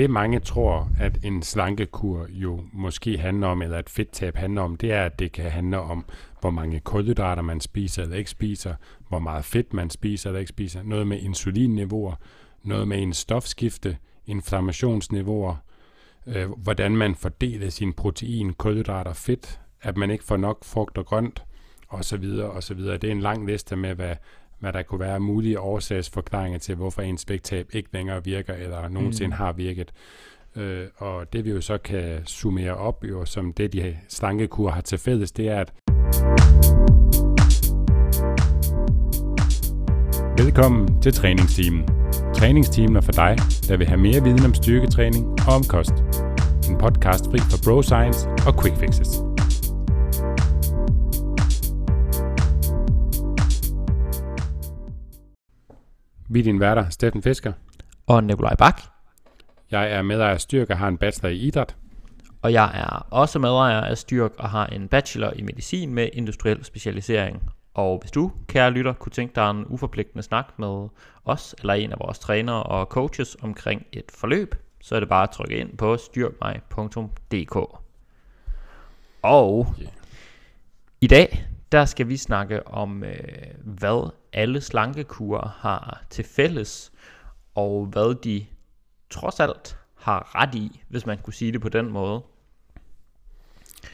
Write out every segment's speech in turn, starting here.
Det mange tror, at en slankekur jo måske handler om, eller at fedttab handler om, det er, at det kan handle om, hvor mange kulhydrater man spiser eller ikke spiser, hvor meget fedt man spiser eller ikke spiser, noget med insulinniveauer, noget med en stofskifte, inflammationsniveauer, hvordan man fordeler sin protein, kulhydrater og fedt, at man ikke får nok frugt og grønt, osv. Det er en lang liste med, hvad der kunne være mulige årsagsforklaringer til, hvorfor ens vægttab ikke længere virker, eller nogensinde har virket. Og det vi jo så kan summere op, jo, som det de slankekurer har til fælles, det er, at velkommen til træningstimen. Træningstimen er for dig, der vil have mere viden om styrketræning og om kost. En podcast fri for bro science og quick fixes. Vi er dine værter, Steffen Fisker og Nikolaj Bak. Jeg er medejer af Styrk og har en bachelor i idræt. Og jeg er også medejer af Styrk og har en bachelor i medicin med industriel specialisering. Og hvis du, kære lytter, kunne tænke dig en uforpligtende snak med os eller en af vores trænere og coaches omkring et forløb, så er det bare at trykke ind på styrkmig.dk. Og i dag, der skal vi snakke om, hvad alle slankekurer har til fælles, og hvad de trods alt har ret i, hvis man kunne sige det på den måde.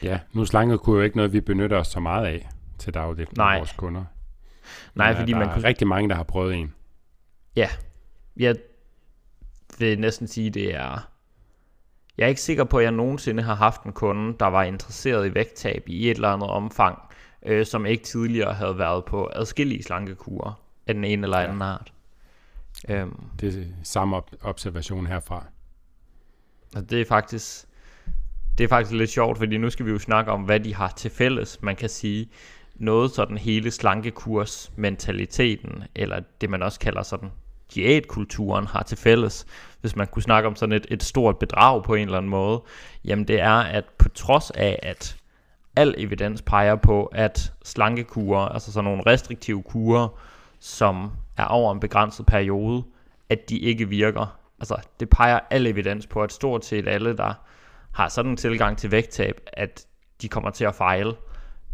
Ja, nu slankekurer jo ikke noget, vi benytter os så meget af til dagligt med vores kunder. Nej, fordi man er rigtig mange, der har prøvet en. Ja, jeg vil næsten sige, det er... Jeg er ikke sikker på, at jeg nogensinde har haft en kunde, der var interesseret i vægttab i et eller andet omfang, som ikke tidligere havde været på adskillige slankekurer af den ene eller anden art. Det er samme observation herfra. Og det er faktisk lidt sjovt, fordi nu skal vi jo snakke om, hvad de har til fælles. Man kan sige noget sådan hele slankekursmentaliteten, eller det man også kalder sådan diætkulturen har til fælles. Hvis man kunne snakke om sådan et stort bedrag på en eller anden måde, jamen det er, at på trods af, at al evidens peger på, at slankekurer, altså sådan nogle restriktive kurer, som er over en begrænset periode, at de ikke virker. Altså det peger al evidens på, at stort set alle, der har sådan en tilgang til vægttab, at de kommer til at fejle.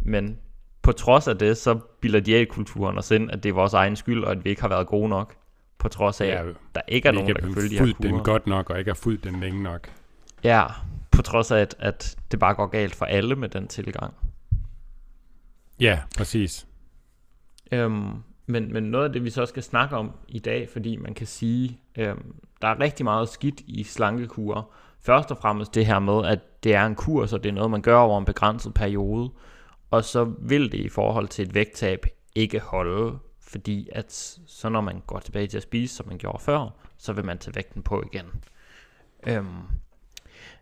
Men på trods af det, så bilder diætkulturen os ind, at det er vores egen skyld, og at vi ikke har været gode nok. På trods af, at der ikke er nogen, der kan følge de her kurer. Ikke har fulgt den godt nok, og ikke har fulgt den længe nok. Ja, på trods af, at det bare går galt for alle med den tilgang. Ja, præcis. Men noget af det, vi så skal snakke om i dag, fordi man kan sige, der er rigtig meget skidt i slankekurer. Først og fremmest det her med, at det er en kur, så det er noget, man gør over en begrænset periode. Og så vil det i forhold til et vægttab ikke holde, fordi at så når man går tilbage til at spise, som man gjorde før, så vil man tage vægten på igen.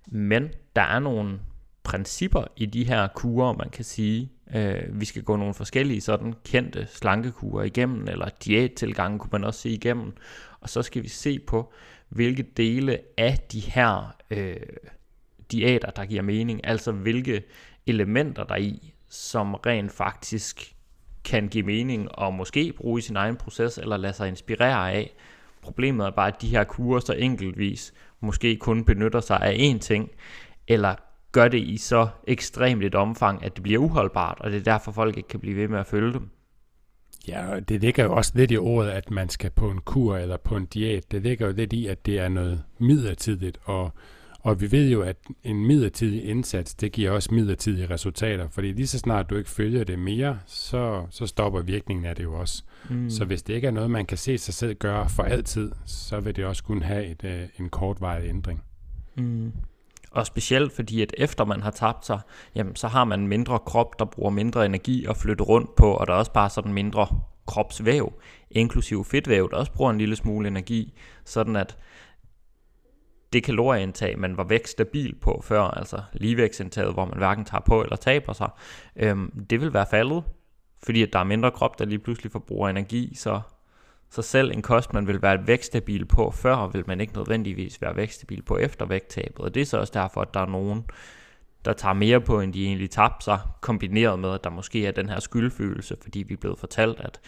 Men der er nogle principper i de her kurer, man kan sige, vi skal gå nogle forskellige sådan kendte slankekurer igennem, eller diættilgange kunne man også se igennem, og så skal vi se på, hvilke dele af de her diæter, der giver mening, altså hvilke elementer der er i, som rent faktisk kan give mening og måske bruge i sin egen proces, eller lade sig inspirere af. Problemet er bare, at de her kurer så enkeltvis måske kun benytter sig af én ting, eller gør det i så ekstremt et omfang, at det bliver uholdbart, og det er derfor folk ikke kan blive ved med at følge dem. Ja, det ligger jo også lidt i ordet, at man skal på en kur eller på en diæt. Det ligger jo lidt i, at det er noget midlertidigt, og vi ved jo, at en midlertidig indsats, det giver også midlertidige resultater, fordi lige så snart du ikke følger det mere, så stopper virkningen af det jo også. Så hvis det ikke er noget, man kan se sig selv gøre for altid, så vil det også kunne have en kortvarig ændring. Og specielt fordi, at efter man har tabt sig, jamen, så har man mindre krop, der bruger mindre energi at flytte rundt på, og der er også bare sådan mindre kropsvæv, inklusive fedtvæv, der også bruger en lille smule energi, sådan at det kalorieindtag, man var vægtstabil på før, altså ligevægtsindtaget, hvor man hverken tager på eller taber sig, det vil være faldet, fordi at der er mindre krop, der lige pludselig forbruger energi, så selv en kost, man vil være vægtstabil på før, vil man ikke nødvendigvis være vægtstabil på efter vægttabet, og det er så også derfor, at der er nogen, der tager mere på, end de egentlig tabte sig, kombineret med, at der måske er den her skyldfølelse, fordi vi er blevet fortalt, at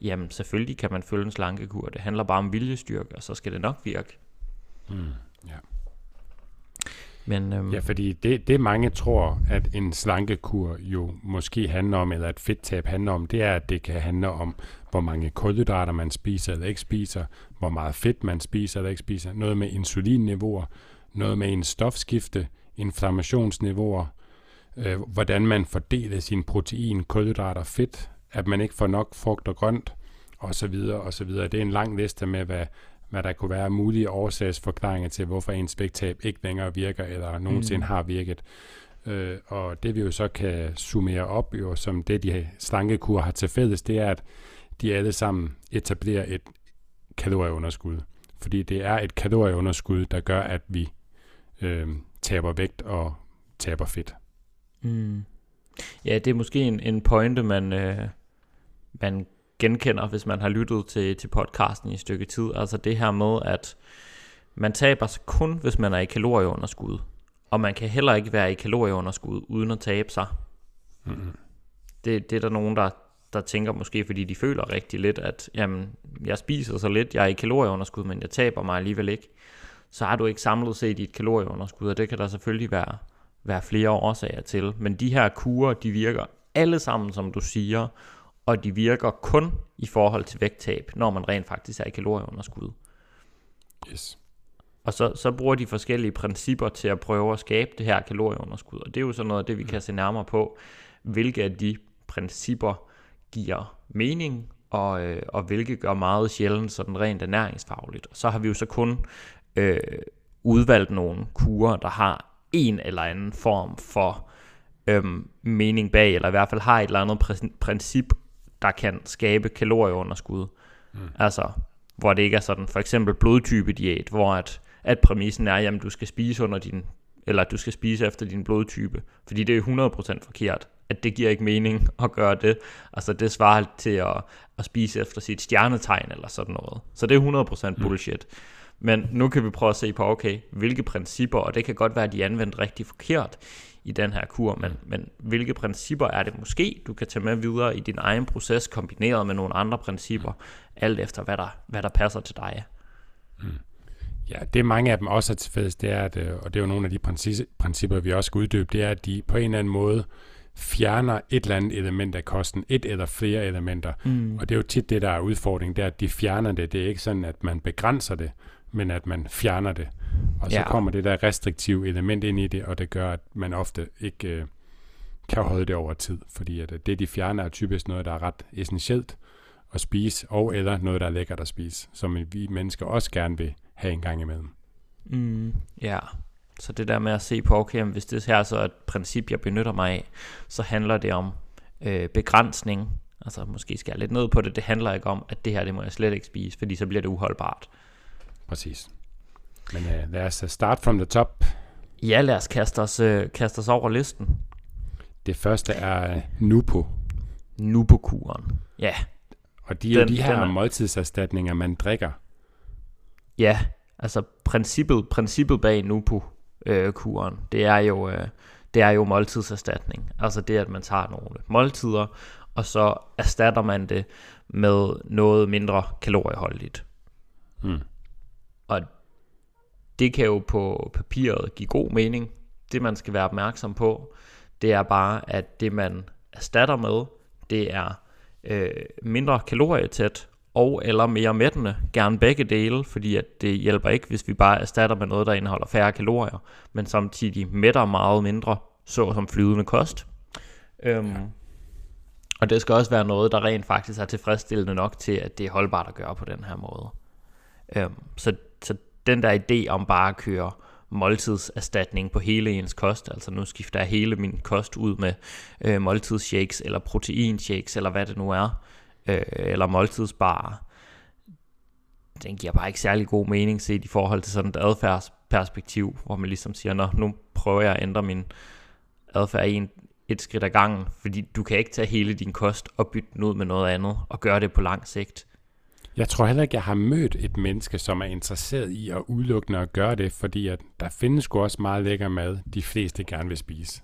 jamen selvfølgelig kan man følge en slankekur, det handler bare om viljestyrke, og så skal det nok virke. Ja. Men, ja, fordi det mange tror, at en slankekur jo måske handler om, eller at fedttab handler om, det er, at det kan handle om, hvor mange kulhydrater man spiser eller ikke spiser, hvor meget fedt man spiser eller ikke spiser, noget med insulinniveauer, noget med en stofskifte, inflammationsniveauer, hvordan man fordeler sin protein, kulhydrater og fedt, at man ikke får nok frugt og grønt, osv. osv. Det er en lang liste med, hvad der kunne være mulige årsagsforklaringer til, hvorfor ens vægttab ikke længere virker, eller nogensinde har virket. Og det vi jo så kan summere op, jo, som det de slankekur har til fælles, det er, at de alle sammen etablerer et kalorieunderskud. Fordi det er et kalorieunderskud, der gør, at vi taber vægt og taber fedt. Mm. Ja, det er måske en pointe, man genkender, hvis man har lyttet til podcasten i et stykke tid. Altså det her med, at man taber sig kun, hvis man er i kalorieunderskud. Og man kan heller ikke være i kalorieunderskud, uden at tabe sig. Mm-hmm. Det er der nogen, der tænker måske, fordi de føler rigtig lidt, at jamen, jeg spiser så lidt, jeg er i kalorieunderskud, men jeg taber mig alligevel ikke. Så har du ikke samlet set i et kalorieunderskud, og det kan der selvfølgelig være flere årsager til. Men de her kurer, de virker alle sammen, som du siger, og de virker kun i forhold til vægttab, når man rent faktisk er i kalorieunderskud. Yes. Og så bruger de forskellige principper til at prøve at skabe det her kalorieunderskud, og det er jo sådan noget af det, vi kan se nærmere på, hvilke af de principper giver mening, og hvilke gør meget sjældent sådan rent ernæringsfagligt. Og så har vi jo så kun udvalgt nogle kurer, der har en eller anden form for mening bag, eller i hvert fald har et eller andet princip, der kan skabe kalorieunderskud. Altså, hvor det ikke er sådan, for eksempel blodtype diæt, hvor at præmissen er, jamen, du skal spise du skal spise efter din blodtype, fordi det er 100% forkert, at det giver ikke mening at gøre det. Altså det svarer til at spise efter sit stjernetegn eller sådan noget. Så det er 100% bullshit. Men nu kan vi prøve at se på, okay, hvilke principper, og det kan godt være, at de er anvendt rigtig forkert i den her kur, men hvilke principper er det måske, du kan tage med videre i din egen proces, kombineret med nogle andre principper, alt efter hvad der passer til dig. Ja, det mange af dem også er til fælles, det er, at, og det er jo nogle af de principper, vi også skal uddybe, det er, at de på en eller anden måde fjerner et eller andet element af kosten, et eller flere elementer, og det er jo tit det, der er udfordringen, det er, at de fjerner det. Det er ikke sådan, at man begrænser det, men at man fjerner det. Og så kommer det der restriktive element ind i det, og det gør, at man ofte ikke kan holde det over tid, fordi at det, de fjerner, er typisk noget, der er ret essentielt at spise, og eller noget, der er lækkert at spise, som vi mennesker også gerne vil have en gang imellem. Så det der med at se på, okay, hvis det her så er et princip, jeg benytter mig af, så handler det om begrænsning. Altså måske skal jeg lidt ned på det. Det handler ikke om, at det her, det må jeg slet ikke spise, fordi så bliver det uholdbart. Præcis. Men lad os start from the top. Ja, lad os kaste os over listen. Det første er Nupo. Nupo-kuren, ja. Og det er de her måltidserstatninger, man drikker. Ja, altså princippet bag Nupo-kuren, det er jo måltidserstatning. Altså det, at man tager nogle måltider, og så erstatter man det med noget mindre kalorieholdigt. Og det kan jo på papiret give god mening. Det man skal være opmærksom på, det er bare, at det man erstatter med, det er mindre kalorietæt og eller mere mættende. Gerne begge dele, fordi at det hjælper ikke, hvis vi bare erstatter med noget, der indeholder færre kalorier, men samtidig mætter meget mindre, såsom flydende kost. Og det skal også være noget, der rent faktisk er tilfredsstillende nok til, at det er holdbart at gøre på den her måde. Så den der idé om bare at køre måltidserstatning på hele ens kost, altså nu skifter jeg hele min kost ud med måltidsshakes eller proteinshakes eller hvad det nu er, eller måltidsbarer, den giver bare ikke særlig god mening set i forhold til sådan et adfærdsperspektiv, hvor man ligesom siger, nu prøver jeg at ændre min adfærd et skridt ad gangen, fordi du kan ikke tage hele din kost og bytte den ud med noget andet og gøre det på lang sigt. Jeg tror heller ikke, jeg har mødt et menneske, som er interesseret i at udelukkende at gøre det, fordi at der findes jo også meget lækker mad, de fleste gerne vil spise.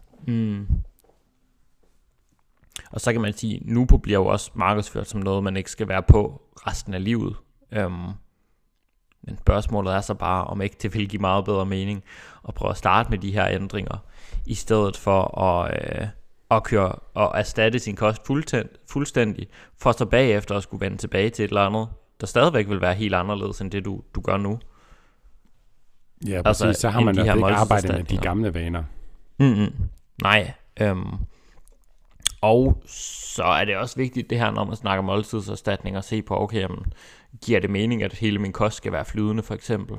Og så kan man sige, Nupo bliver jo også markedsført som noget, man ikke skal være på resten af livet. Men spørgsmålet er så bare, om ikke det vil give meget bedre mening at prøve at starte med de her ændringer, i stedet for at køre og erstatte sin kost fuldstændig, for så bagefter at skulle vende tilbage til et eller andet, der stadigvæk vil være helt anderledes end det, du gør nu. Ja, præcis. Altså, så har man nok ikke arbejdet med de gamle vaner. Mm-hmm. Nej. Og så er det også vigtigt det her, når man snakker måltidserstatning, og se på, okay, jamen, giver det mening, at hele min kost skal være flydende, for eksempel?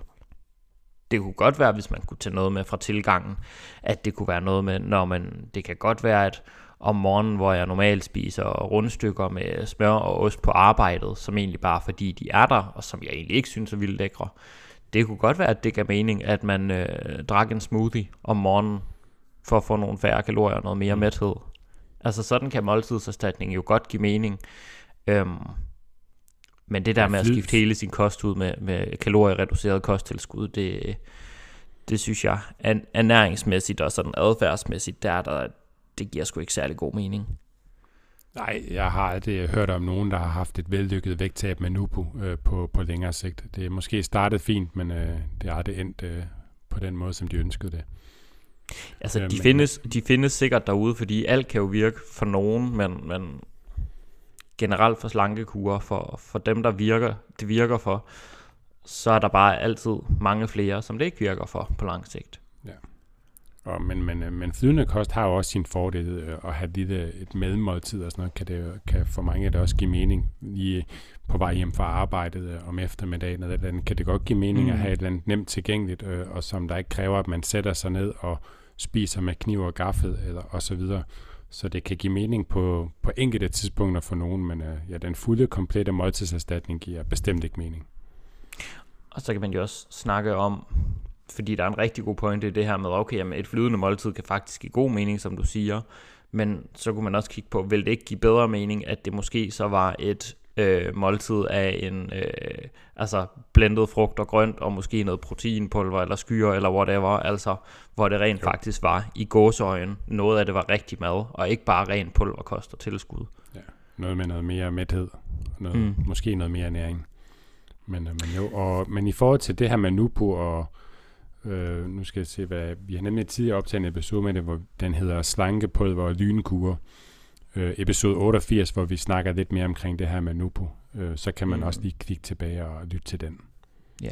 Det kunne godt være, hvis man kunne tage noget med fra tilgangen, at det kunne være noget med, det kan godt være, at om morgenen, hvor jeg normalt spiser rundstykker med smør og ost på arbejdet, som egentlig bare fordi de er der, og som jeg egentlig ikke synes er vildt lækre, det kunne godt være, at det gav mening, at man drak en smoothie om morgenen, for at få nogle færre kalorier og noget mere mæthed. Altså sådan kan måltidserstatning jo godt give mening. Men det der med at skifte hele sin kost ud med kaloriereduceret kosttilskud, det synes jeg ernæringsmæssigt og sådan adfærdsmæssigt, det giver sgu ikke særlig god mening. Nej, jeg har aldrig hørt om nogen, der har haft et vellykket vægttab med Nupo på længere sigt. Det er måske startet fint, men det er aldrig endt på den måde, som de ønskede det. Altså, de findes sikkert derude, fordi alt kan jo virke for nogen, men generelt for slankekurer, for dem, der virker for, så er der bare altid mange flere, som det ikke virker for på lang sigt. Ja. Men flydende kost har jo også sin fordel, at have et mellemmåltid og sådan noget, kan for mange det også give mening. Lige på vej hjem fra arbejdet om eftermiddagen eller et eller andet, kan det godt give mening at have et eller andet nemt tilgængeligt, og som der ikke kræver, at man sætter sig ned og spiser med kniv og gaffel eller og så videre. Så det kan give mening på enkelte tidspunkter for nogen, men den fulde, komplette måltidserstatning giver bestemt ikke mening. Og så kan man jo også snakke om, fordi der er en rigtig god pointe i det her med, okay, jamen et flydende måltid kan faktisk give god mening, som du siger, men så kunne man også kigge på, vil det ikke give bedre mening, at det måske så var et måltid af en blendet frugt og grønt, og måske noget proteinpulver, eller skyer, eller whatever, altså hvor det rent faktisk var i gåseøjne, noget af det var rigtig mad, og ikke bare ren pulverkost og tilskud. Ja, noget med noget mere mæthed, måske noget mere næring. Men i forhold til det her med Nupo og nu skal jeg se, hvad vi har nemlig tidligere optaget en episode med det, hvor den hedder Slankepulver og lynkure, episode 88, hvor vi snakker lidt mere omkring det her med Nupo, så kan man også lige klikke tilbage og lytte til den. Ja,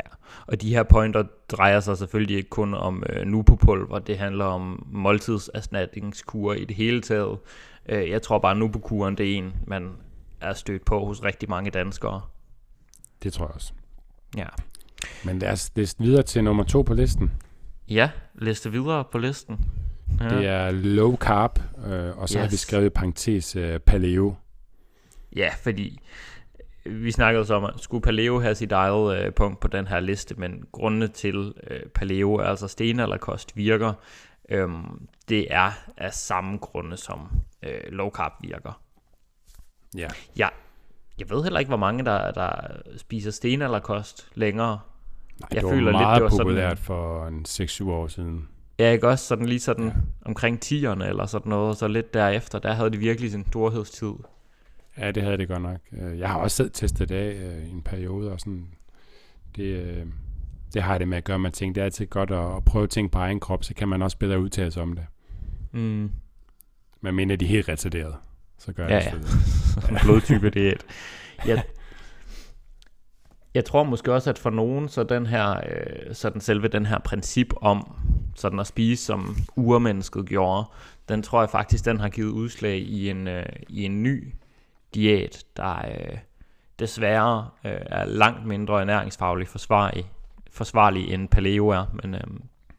og de her pointer drejer sig selvfølgelig ikke kun om Nupo-pulver, det handler om måltidserstatningskurer i det hele taget. Jeg tror bare, at Nupo-kuren det er en, man er stødt på hos rigtig mange danskere. Det tror jeg også. Ja. Men lad os liste videre til nummer 2 på listen. Ja, liste videre på listen. Ja. Det er low carb, og så har vi skrevet parentes paleo. Ja, fordi vi snakkede så om, at skulle paleo have sit eget punkt på den her liste, men grundene til paleo, altså stenalderkost, virker, det er af samme grunde som low carb virker. Ja. Ja. Jeg ved heller ikke, hvor mange, der spiser stenalderkost længere. Nej, jeg føler lidt, det var populært sådan, for en 6-7 år siden. Ja, ikke også? Sådan lige sådan omkring 10'erne eller sådan noget, så lidt derefter, der havde det virkelig sin storhedstid. Ja, det havde det godt nok. Jeg har også selv testet det af i en periode, og sådan, det har det med at gøre, man tænker, det er altid godt at prøve ting på egen krop, så kan man også bedre udtale sig om det. Mm. Men mener de helt retarderede. Så gør jeg en blodtype diæt. Jeg tror måske også, at for nogen, så den her, sådan selve den her princip om sådan at spise, som urmennesket gjorde, den tror jeg faktisk, den har givet udslag i en ny diæt, der desværre er langt mindre ernæringsfagligt forsvarlig end paleo er, men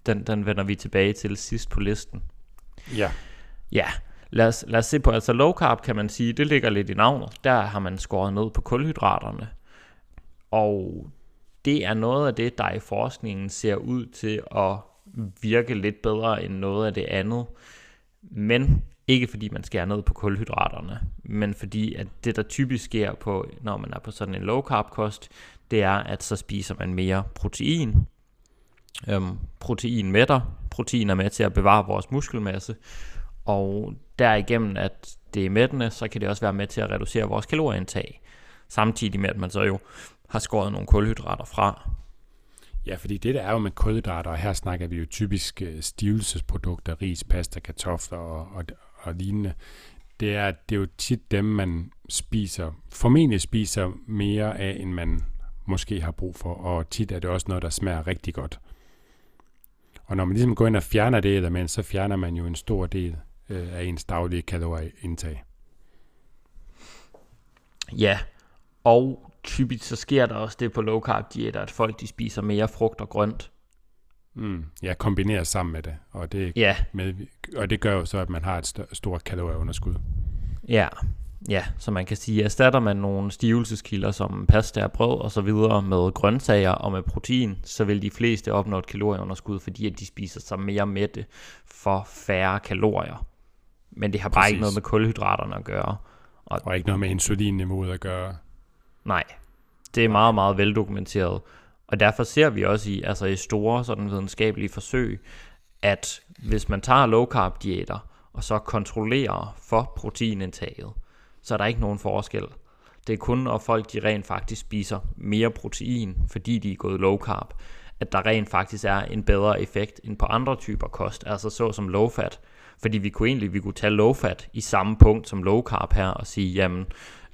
den vender vi tilbage til sidst på listen. Ja. Ja. Lad os se på, altså low carb kan man sige, det ligger lidt i navnet, der har man skåret ned på kulhydraterne, og det er noget af det, der i forskningen ser ud til at virke lidt bedre end noget af det andet, men ikke fordi man skærer ned på kulhydraterne, men fordi at det, der typisk sker på, når man er på sådan en low carb kost, det er, at så spiser man mere protein. Protein mætter, protein er med til at bevare vores muskelmasse, og derigennem, at det er mættende, så kan det også være med til at reducere vores kalorieindtag, samtidig med, at man så jo har skåret nogle kulhydrater fra. Ja, fordi det der er jo med kulhydrater, og her snakker vi jo typisk stivelsesprodukter, ris, pasta, kartofler og lignende. Det er jo tit dem, man spiser, formentlig spiser mere af, end man måske har brug for, og tit er det også noget, der smager rigtig godt. Og når man ligesom går ind og fjerner det element, så fjerner man jo en stor del af ens daglige kalorieindtag. Ja, og typisk så sker der også det på low carb diæter, at folk de spiser mere frugt og grønt. Ja, kombinerer sammen med det, og det, ja. Og det gør jo så, at man har et stort kalorieunderskud. Ja, ja, så man kan sige, at erstatter man nogle stivelseskilder som pasta og brød og så videre med grøntsager og med protein, så vil de fleste opnå et kalorieunderskud, fordi at de spiser sig mere mætte for færre kalorier. Men det har bare ikke noget med kulhydraterne at gøre. Og ikke noget med insulinniveauet at gøre. Nej, det er meget, meget veldokumenteret. Og derfor ser vi også i store sådan videnskabelige forsøg, at hvis man tager low carb diæter og så kontrollerer for proteinindtaget, så er der ikke nogen forskel. Det er kun, når folk de rent faktisk spiser mere protein, fordi de er gået low carb, at der rent faktisk er en bedre effekt end på andre typer kost, altså såsom low fat. Fordi vi kunne tage low fat i samme punkt som low carb her og sige, jamen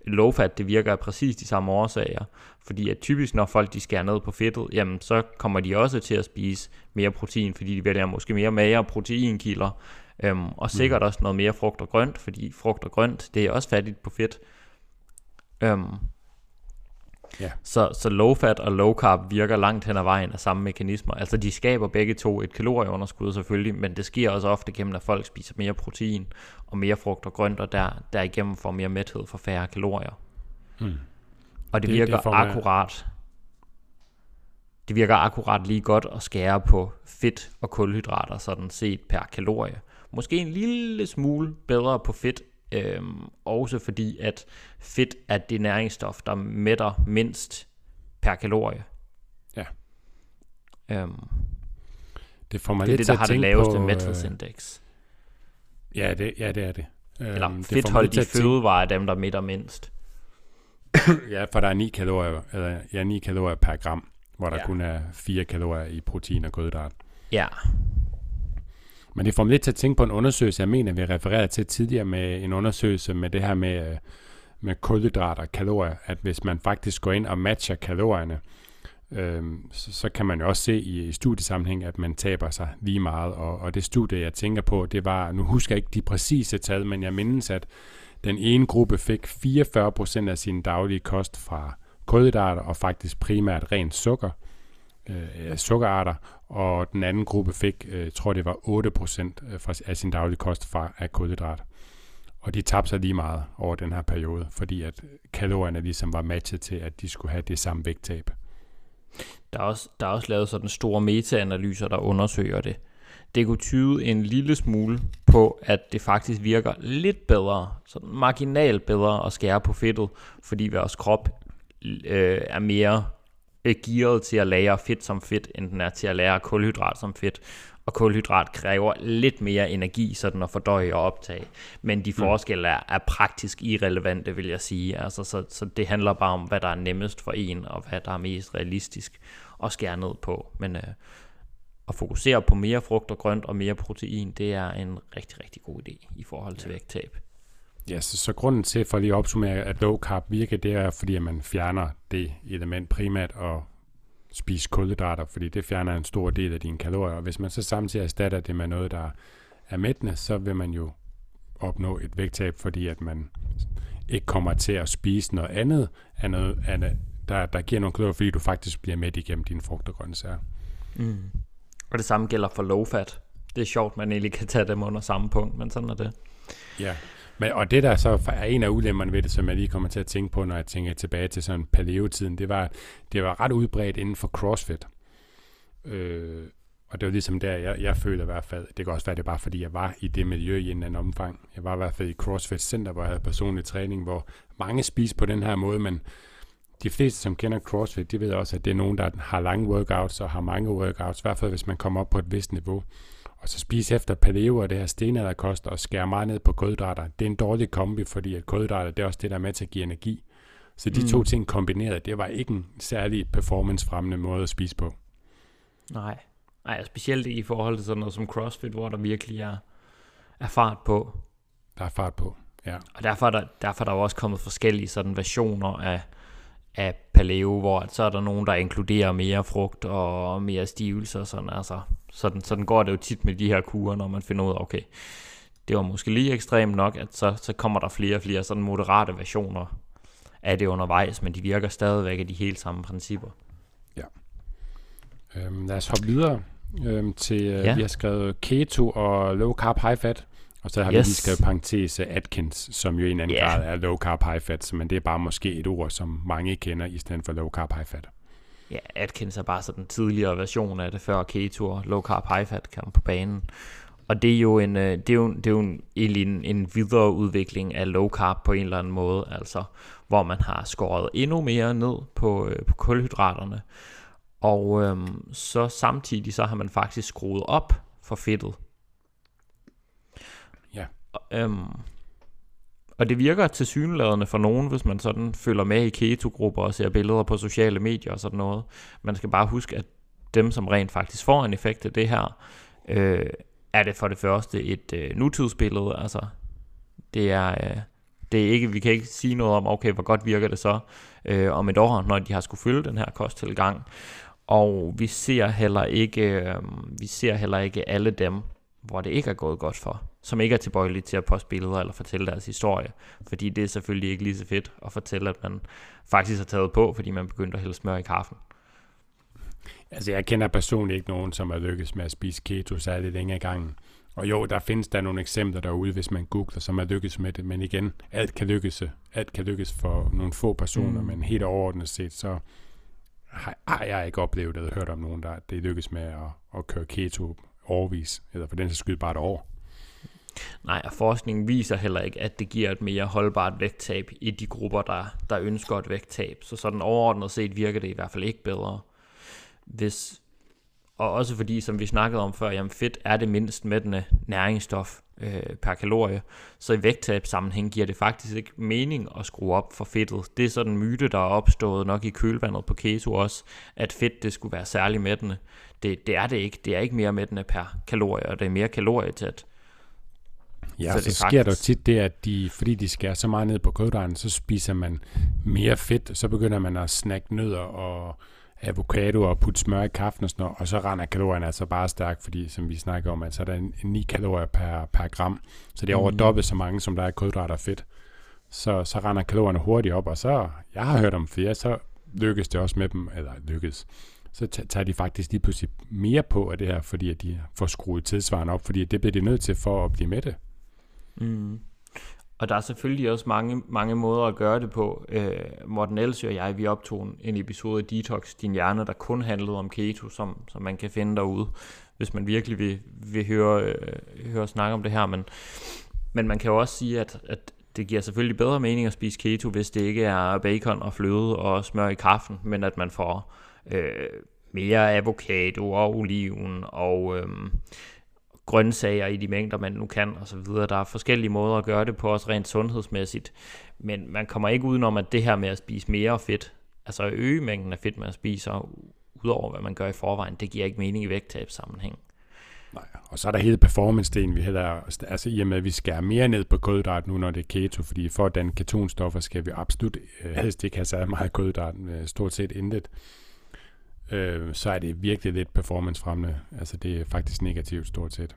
low fat det virker af præcis de samme årsager. Fordi at typisk når folk de skærer ned på fedtet, jamen så kommer de også til at spise mere protein, fordi de vælger måske mere mager proteinkilder. Og sikkert også noget mere frugt og grønt, fordi frugt og grønt, det er også fattigt på fedt. Yeah. Så low fat og low carb virker langt hen ad vejen af samme mekanismer. Altså de skaber begge to et kalorieunderskud selvfølgelig, men det sker også ofte gennem, at folk spiser mere protein og mere frugt og grønt, og derigennem får mere mæthed for færre kalorier. Og det virker akkurat. Det virker akkurat lige godt at skære på fedt og kulhydrater sådan set per kalorie. Måske en lille smule bedre på fedt, også fordi at fedt er det næringsstof, der mætter mindst per kalorie. Ja. Det får mig lidt til at tænke på... Det er det, der har det laveste mæthedsindeks. Ja, det er det. Eller fedtholdige fødevarer er dem, der mætter mindst. Ja, for der er 9 kalorier per gram, hvor der kun er 4 kalorier i protein og kulhydrat. Ja. Men det får mig lidt til at tænke på en undersøgelse, jeg mener, vi refererede til tidligere med en undersøgelse med det her med kulhydrat og kalorier, at hvis man faktisk går ind og matcher kalorierne, så kan man jo også se i studiesammenhæng, at man taber sig lige meget. Og det studie, jeg tænker på, det var, nu husker jeg ikke de præcise tal, men jeg mindes, at den ene gruppe fik 44% af sin daglige kost fra kulhydrater og faktisk primært rent sukker, sukkerarter, og den anden gruppe fik, tror det var 8% af sin daglige kost af kulhydrater. Og de tabte sig lige meget over den her periode, fordi at kalorierne ligesom var matchet til, at de skulle have det samme vægttab. Der er også lavet sådan store metaanalyser, der undersøger det. Det kunne tyde en lille smule på, at det faktisk virker lidt bedre, sådan marginalt bedre at skære på fedtet, fordi vores krop er mere gearet til at lære fedt som fedt, end den er til at lære kulhydrat som fedt. Og kulhydrat kræver lidt mere energi, sådan at fordøje og optage. Men de forskelle er praktisk irrelevante, vil jeg sige. Altså, så det handler bare om, hvad der er nemmest for en, og hvad der er mest realistisk at skære ned på. Men at fokusere på mere frugt og grønt og mere protein, det er en rigtig, rigtig god idé i forhold til vægttab. Ja, så grunden til, for lige at opsummere, at low carb virker, det er, fordi at man fjerner det element primært og spiser kulhydrater, fordi det fjerner en stor del af dine kalorier. Og hvis man så samtidig erstatter det med noget, der er mættende, så vil man jo opnå et vægttab, fordi at man ikke kommer til at spise noget andet, der giver nogle kalorier, fordi du faktisk bliver mæt igennem dine frugt og grøntsager. Og det samme gælder for low fat. Det er sjovt, man egentlig kan tage dem under samme punkt, men sådan er det. Ja. Men, og det der så er en af ulemmerne ved det, som jeg lige kommer til at tænke på, når jeg tænker tilbage til sådan paleo-tiden, det var ret udbredt inden for CrossFit. Og det var ligesom der, jeg følte i hvert fald, det kan også være, det er bare fordi, jeg var i det miljø i en anden omfang. Jeg var i hvert fald i CrossFit Center, hvor jeg havde personlig træning, hvor mange spiser på den her måde, men de fleste, som kender CrossFit, de ved også, at det er nogen, der har lange workouts og har mange workouts, i hvert fald hvis man kommer op på et vist niveau. Og så spise efter paleo og det her stenalderkost og skære meget ned på kulhydrater. Det er en dårlig kombi, fordi at kulhydrater, det er også det, der er med til at give energi. Så de to ting kombineret, det var ikke en særlig performance-fremmende måde at spise på. Nej. Nej, specielt i forhold til sådan noget som CrossFit, hvor der virkelig er fart på. Der er fart på, ja. Og derfor er der jo også kommet forskellige sådan versioner af paleo, hvor så er der nogen, der inkluderer mere frugt og mere stivelse og sådan. Altså, sådan går det jo tit med de her kurer, når man finder ud af, okay, det var måske lige ekstremt nok, at så kommer der flere og flere sådan moderate versioner af det undervejs, men de virker stadigvæk af de helt samme principper. Ja. Lad os hoppe videre til, vi har skrevet keto og low carb high fat, og så har vi lige skrevet parentese Atkins, som jo i en anden grad er low carb high fat, men det er bare måske et ord, som mange kender i stedet for low carb high fat. Ja, Atkins er bare sådan den tidligere version af det før keto og low carb high fat kom på banen. Og det er jo en videre udvikling af low carb på en eller anden måde, altså hvor man har skåret endnu mere ned på kulhydraterne. Og så samtidig så har man faktisk skruet op for fedtet. Ja. Og det virker tilsyneladende for nogen, hvis man sådan følger med i keto-grupper og ser billeder på sociale medier og sådan noget. Man skal bare huske, at dem, som rent faktisk får en effekt af det her, er det for det første et nutidsbillede. Altså, det er ikke, vi kan ikke sige noget om, okay, hvor godt virker det så om et år, når de har skulle følge den her kosttilgang. Og vi ser heller ikke, alle dem, hvor det ikke er gået godt for, som ikke er tilbøjelige til at poste billeder eller fortælle deres historie, fordi det er selvfølgelig ikke lige så fedt at fortælle, at man faktisk har taget på, fordi man begyndte at hælde smør i kaffen. Altså, jeg kender personligt ikke nogen, som har lykkes med at spise keto særlig længe i gangen. Og jo, der findes der nogle eksempler derude, hvis man googler, som er lykkes med det. Men igen, alt kan lykkes for nogle få personer, men helt overordnet set, så har jeg ikke oplevet eller hørt om nogen, der det lykkes med at køre keto årvis, eller for den så skyde bare et år. Nej, og forskningen viser heller ikke, at det giver et mere holdbart vægttab i de grupper, der ønsker et vægttab. Så sådan overordnet set virker det i hvert fald ikke bedre. Og også fordi, som vi snakkede om før, jamen fedt er det mindst mættende næringsstof per kalorie, så i vægttabssammenhæng giver det faktisk ikke mening at skrue op for fedtet. Det er sådan en myte, der er opstået nok i kølvandet på keto også, at fedt det skulle være særlig mættende. Det er det ikke. Det er ikke mere mættende per kalorie, og det er mere kalorietæt. Ja, så sker der tit det, at fordi de skærer så meget ned på kulhydraten, så spiser man mere fedt, så begynder man at snakke nødder og avocado og putte smør i kaffen og sådan noget, og så render kalorierne altså bare stærkt, fordi som vi snakker om, altså der er 9 kalorier per gram, så det er over dobbelt så mange, som der er kulhydrater og fedt. Så render kalorierne hurtigt op, og så, jeg har hørt om flere, så lykkes det også med dem, eller lykkes. Så tager de faktisk lige pludselig mere på af det her, fordi at de får skruet tidsvarende op, fordi det bliver de nødt til for at blive mætte. Mm. Og der er selvfølgelig også mange måder at gøre det på. Morten Elsø og jeg, vi optog en episode af Detox Din Hjerne, der kun handlede om keto, som man kan finde derude, hvis man virkelig vil høre snakke om det her. Men man kan jo også sige, at det giver selvfølgelig bedre mening at spise keto, hvis det ikke er bacon og fløde og smør i kaffen, men at man får mere avocado og oliven og grøntsager i de mængder, man nu kan, og så videre. Der er forskellige måder at gøre det på, også rent sundhedsmæssigt. Men man kommer ikke udenom, at det her med at spise mere fedt, altså at øge mængden af fedt, man spiser, udover hvad man gør i forvejen, det giver ikke mening i vægttabssammenhæng. Nej, og så er der hele performance-delen, vi heller, altså i og med, at vi skærer mere ned på kulhydrat nu, når det er keto, fordi for at danne ketonstoffer skal vi absolut helst ikke have så meget kulhydrat, stort set intet. Så er det virkelig lidt performancefremmende. Altså det er faktisk negativt stort set.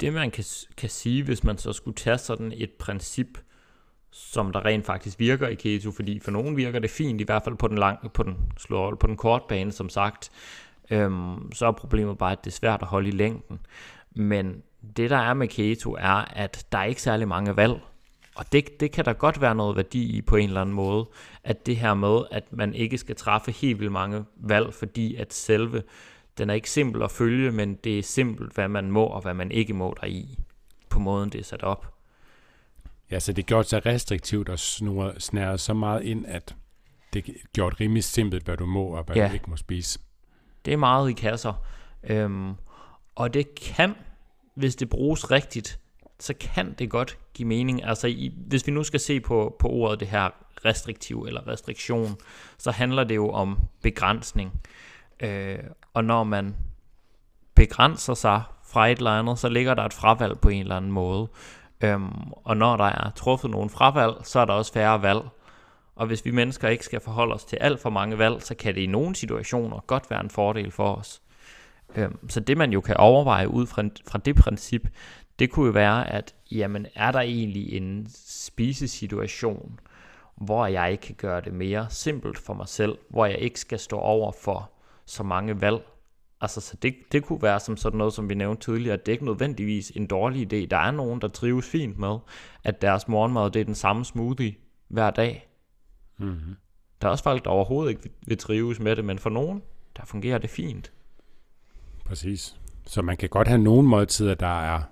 Det man kan sige, hvis man så skulle tage sådan et princip, som der rent faktisk virker i keto, fordi for nogen virker det fint, i hvert fald på den korte bane, som sagt, så er problemet bare, at det er svært at holde i længden. Men det der er med keto er, at der er ikke særlig mange valg. Og det kan der godt være noget værdi i på en eller anden måde, at det her med, at man ikke skal træffe helt vildt mange valg, fordi at selve, den er ikke simpel at følge, men det er simpelt, hvad man må og hvad man ikke må deri, på måden det er sat op. Ja, så det gjorde så restriktivt og snæret så meget ind, at det gjorde rimelig simpelt, hvad du må og hvad du ikke må spise. Det er meget i kasser. Og det kan, hvis det bruges rigtigt, så kan det godt give mening. Altså hvis vi nu skal se på ordet det her restriktiv eller restriktion, så handler det jo om begrænsning. Og når man begrænser sig fra et eller andet, så ligger der et fravalg på en eller anden måde. Og når der er truffet nogle fravalg, så er der også færre valg. Og hvis vi mennesker ikke skal forholde os til alt for mange valg, så kan det i nogle situationer godt være en fordel for os. Så det man jo kan overveje ud fra det princip, det kunne jo være, at jamen, er der egentlig en spisesituation, hvor jeg kan gøre det mere simpelt for mig selv, hvor jeg ikke skal stå over for så mange valg. Altså, så det kunne være som sådan noget, som vi nævnte tidligere, at det ikke nødvendigvis en dårlig idé. Der er nogen, der trives fint med, at deres morgenmad, det er den samme smoothie hver dag. Mm-hmm. Der er også folk, der overhovedet ikke vil trives med det, men for nogen, der fungerer det fint. Præcis. Så man kan godt have nogle måltider, der er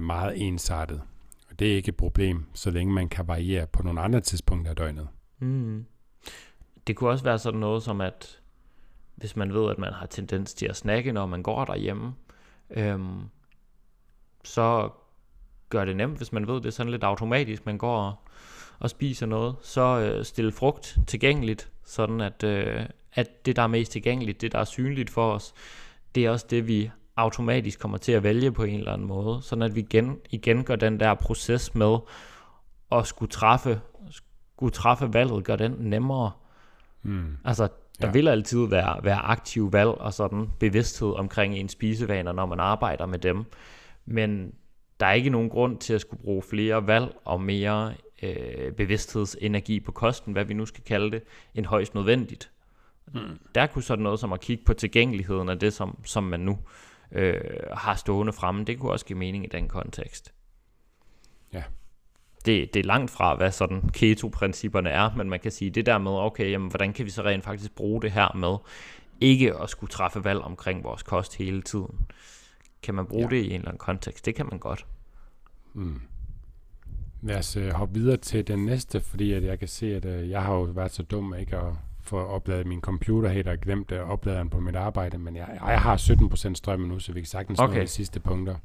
meget ensartet. Og det er ikke et problem, så længe man kan variere på nogle andre tidspunkter af døgnet. Mm. Det kunne også være sådan noget som, at hvis man ved, at man har tendens til at snakke, når man går derhjemme, så gør det nemt, hvis man ved, det er sådan lidt automatisk, man går og spiser noget, så stille frugt tilgængeligt, sådan at det, der er mest tilgængeligt, det, der er synligt for os, det er også det, vi automatisk kommer til at vælge på en eller anden måde, sådan at vi igen gør den der proces med at skulle træffe valget, gør den nemmere. Mm. Altså, der vil altid være aktiv valg og sådan bevidsthed omkring ens spisevaner, når man arbejder med dem. Men der er ikke nogen grund til at skulle bruge flere valg og mere bevidsthedsenergi på kosten, hvad vi nu skal kalde det, end højst nødvendigt. Mm. Der kunne sådan noget som at kigge på tilgængeligheden af det, som man nu har stående fremme, det kunne også give mening i den kontekst. Ja. Det er langt fra, hvad sådan keto-principperne er, men man kan sige det der med, okay, jamen, hvordan kan vi så rent faktisk bruge det her med ikke at skulle træffe valg omkring vores kost hele tiden? Kan man bruge det i en eller anden kontekst? Det kan man godt. Mm. Lad os hoppe videre til den næste, fordi at jeg kan se, at jeg har jo været så dum ikke at få opladet min computer helt og glemt opladeren på mit arbejde, men jeg har 17% strøm nu, så vi kan sagtens nå de sidste punkter.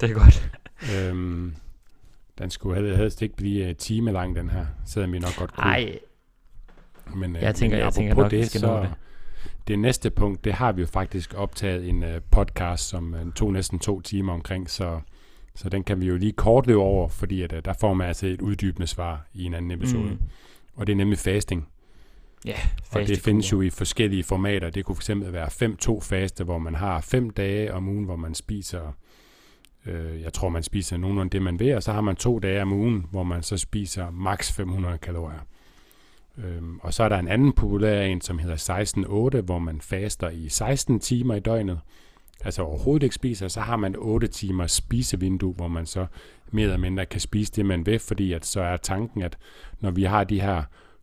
Det er godt. Den skulle helst ikke blive time lang, den her, selvom vi nok godt kunne. Nej. Men jeg tænker nok, det skal nå det. Det næste punkt, det har vi jo faktisk optaget en podcast, som tog næsten 2 timer omkring, så den kan vi jo lige kort løbe over, fordi at, der får man altså et uddybende svar i en anden episode. Mm. Og det er nemlig fasting. Ja, fasting. Og det findes jo i forskellige formater. Det kunne fx være 5-2-faste, hvor man har 5 dage om ugen, hvor man spiser... Jeg tror, man spiser nogenlunde det, man vil, og så har man 2 dage om ugen, hvor man så spiser maks 500 kalorier. Og så er der en anden populær en, som hedder 16-8, hvor man faster i 16 timer i døgnet, altså overhovedet ikke spiser, så har man 8 timer spisevindue, hvor man så mere eller mindre kan spise det, man vil, fordi at så er tanken, at når vi har de her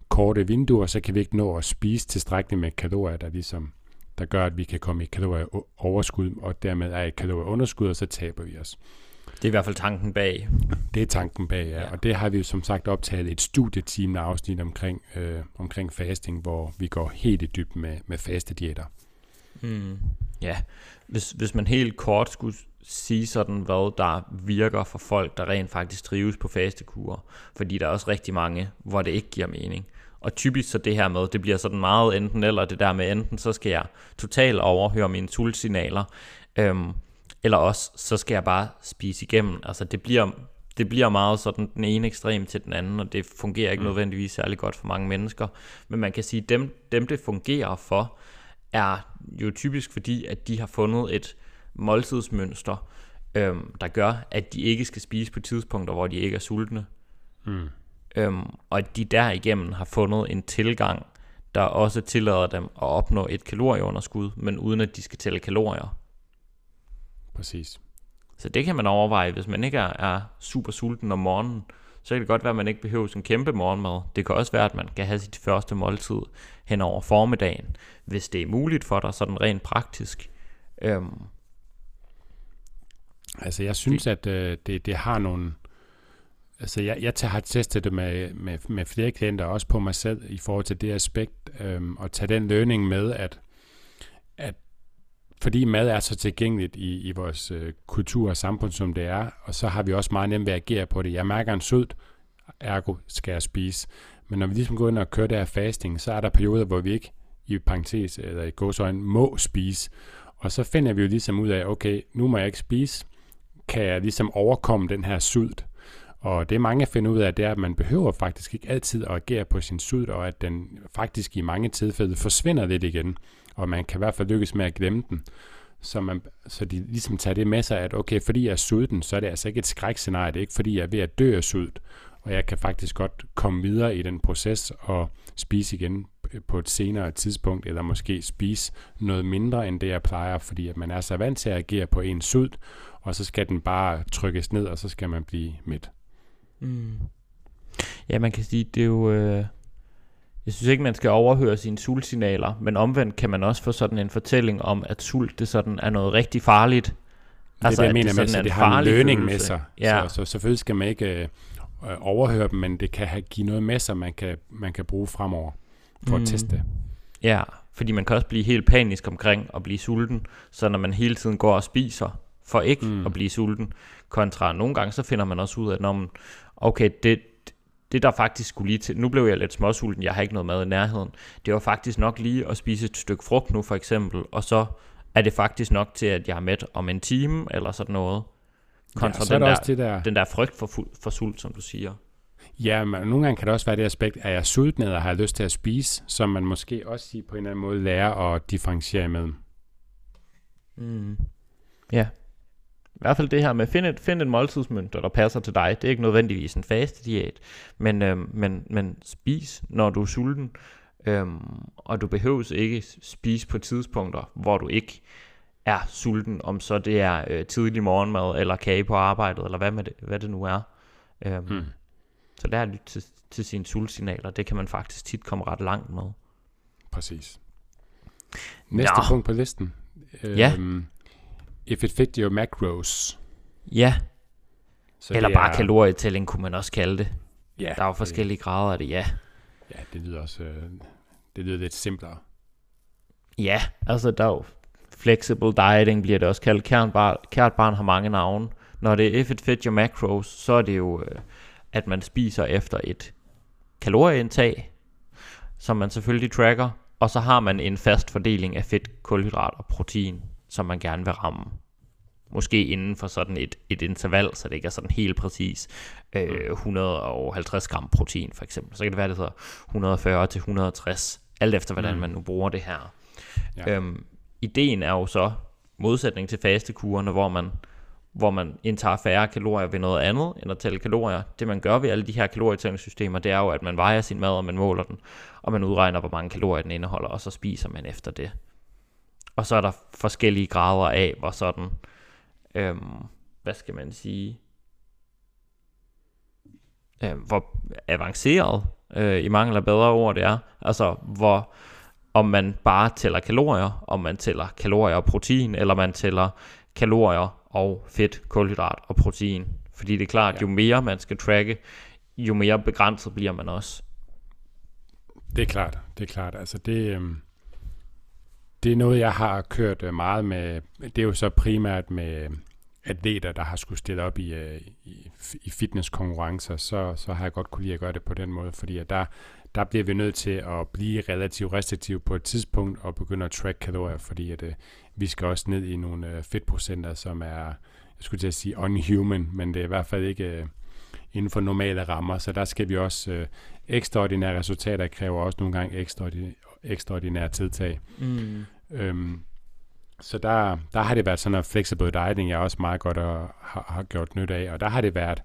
korte vinduer, så kan vi ikke nå at spise tilstrækkeligt med kalorier, der gør, at vi kan komme i kalorieoverskud, og dermed er i kalorieunderskud, og så taber vi os. Det er i hvert fald tanken bag. Det er tanken bag, ja. Og det har vi jo som sagt optaget et studieteam afsnit omkring fasting, hvor vi går helt i dybden med faste diæter. Mm. Ja, hvis man helt kort skulle sige sådan, hvad der virker for folk, der rent faktisk trives på fastekurer, fordi der er også rigtig mange, hvor det ikke giver mening. Og typisk så det her med, det bliver sådan meget enten eller, det der med enten, så skal jeg totalt overhøre mine sultsignaler, eller også, så skal jeg bare spise igennem. Altså det bliver meget sådan den ene ekstrem til den anden, og det fungerer ikke nødvendigvis særlig godt for mange mennesker. Men man kan sige, at dem det fungerer for, er jo typisk fordi, at de har fundet et måltidsmønster, der gør, at de ikke skal spise på tidspunkter, hvor de ikke er sultne. Mm. Og at de derigennem har fundet en tilgang, der også tillader dem at opnå et kalorieunderskud, men uden at de skal tælle kalorier. Præcis. Så det kan man overveje, hvis man ikke er super sulten om morgenen, så kan det godt være, at man ikke behøver en kæmpe morgenmad. Det kan også være, at man kan have sit første måltid hen over formiddagen, hvis det er muligt for dig, sådan rent praktisk. Altså jeg synes, at det har nogle... Altså jeg har testet det med flere klienter, også på mig selv, i forhold til det aspekt, og tage den learning med, at fordi mad er så tilgængeligt i vores kultur og samfund, som det er, og så har vi også meget nemt ved at agere på det. Jeg mærker en sult, ergo skal jeg spise. Men når vi ligesom går ind og kører det her fasting, så er der perioder, hvor vi ikke i parentes eller i gåseøjne må spise. Og så finder vi jo ligesom ud af, okay, nu må jeg ikke spise, kan jeg ligesom overkomme den her sult. Og det mange finder ud af, det er, at man behøver faktisk ikke altid at agere på sin sult, og at den faktisk i mange tilfælde forsvinder lidt igen. Og man kan i hvert fald lykkes med at glemme den. Så de ligesom tager det med sig, at okay, fordi jeg er sulten, så er det altså ikke et skrækscenarie, det er ikke fordi jeg er ved at dø af sult, og jeg kan faktisk godt komme videre i den proces og spise igen på et senere tidspunkt, eller måske spise noget mindre end det jeg plejer, fordi at man er så vant til at agere på en sult, og så skal den bare trykkes ned, og så skal man blive mæt. Mm. Ja, man kan sige, det er jo... Jeg synes ikke, man skal overhøre sine sultsignaler, men omvendt kan man også få sådan en fortælling om, at sult det sådan er noget rigtig farligt. Det altså, det mener man, at det har en lønning med sig. Ja. Så selvfølgelig skal man ikke overhøre dem, men det kan give noget med sig, man kan bruge fremover for at teste det. Ja, fordi man kan også blive helt panisk omkring at blive sulten, så når man hele tiden går og spiser for ikke at blive sulten, kontra nogle gange, så finder man også ud af, når man, okay, det der faktisk skulle lige til, nu blev jeg lidt småsulten, jeg har ikke noget mad i nærheden, det var faktisk nok lige at spise et stykke frugt nu for eksempel, og så er det faktisk nok til, at jeg er mæt om en time, eller sådan noget, kontra ja, den der frygt for sult, som du siger. Ja, men nogle gange kan det også være det aspekt, at jeg er sulten, eller har jeg lyst til at spise, som man måske også på en eller anden måde lærer at differentiere imellem. Ja. I hvert fald det her med, find et måltidsmønster, der passer til dig. Det er ikke nødvendigvis en fastediæt, men spis, når du er sulten, og du behøves ikke spise på tidspunkter, hvor du ikke er sulten, om så det er tidlig morgenmad, eller kage på arbejdet, eller hvad det nu er. Så lær at lytte til sine sultsignaler, det kan man faktisk tit komme ret langt med. Præcis. Næste punkt på listen. Ja. If it fit your macros. Ja. Så eller bare kalorietælling, kunne man også kalde det. Ja, der er jo forskellige grader af det, ja. Ja, det lyder også det lyder lidt simplere. Ja, altså der er jo flexible dieting, bliver det også kaldt. Kært barn har mange navne. Når det er if it fit your macros, så er det jo, at man spiser efter et kalorieindtag, som man selvfølgelig tracker, og så har man en fast fordeling af fedt, kulhydrat og protein, som man gerne vil ramme. Måske inden for sådan et interval, så det ikke er sådan helt præcis 150 gram protein for eksempel. Så kan det være, det så 140 til 160, alt efter hvordan man nu bruger det her. Ja. Ideen er jo så modsætning til fastekurerne, hvor man indtager færre kalorier ved noget andet, end at tælle kalorier. Det man gør ved alle de her kalorietællingssystemer, det er jo, at man vejer sin mad, og man måler den, og man udregner, hvor mange kalorier den indeholder, og så spiser man efter det. Og så er der forskellige grader af, hvor sådan, hvad skal man sige, hvor avanceret, i mangel af bedre ord, det er. Altså, om man bare tæller kalorier, om man tæller kalorier og protein, eller man tæller kalorier og fedt, kulhydrat og protein. Fordi det er klart, jo mere man skal tracke, jo mere begrænset bliver man også. Det er klart. Altså det... Det er noget, jeg har kørt meget med. Det er jo så primært med atleter, der har skulle stille op i fitnesskonkurrencer. Så har jeg godt kunne lide at gøre det på den måde, fordi at der bliver vi nødt til at blive relativt restriktive på et tidspunkt og begynde at track kalorier, fordi at, vi skal også ned i nogle fedtprocenter, som er, jeg skulle til at sige unhuman, men det er i hvert fald ikke inden for normale rammer. Så der skal vi også ekstraordinære resultater kræver også nogle gange ekstraordinære tiltag. Så der har det været sådan noget flexible dieting, jeg også meget godt har gjort nyt af, og der har det været,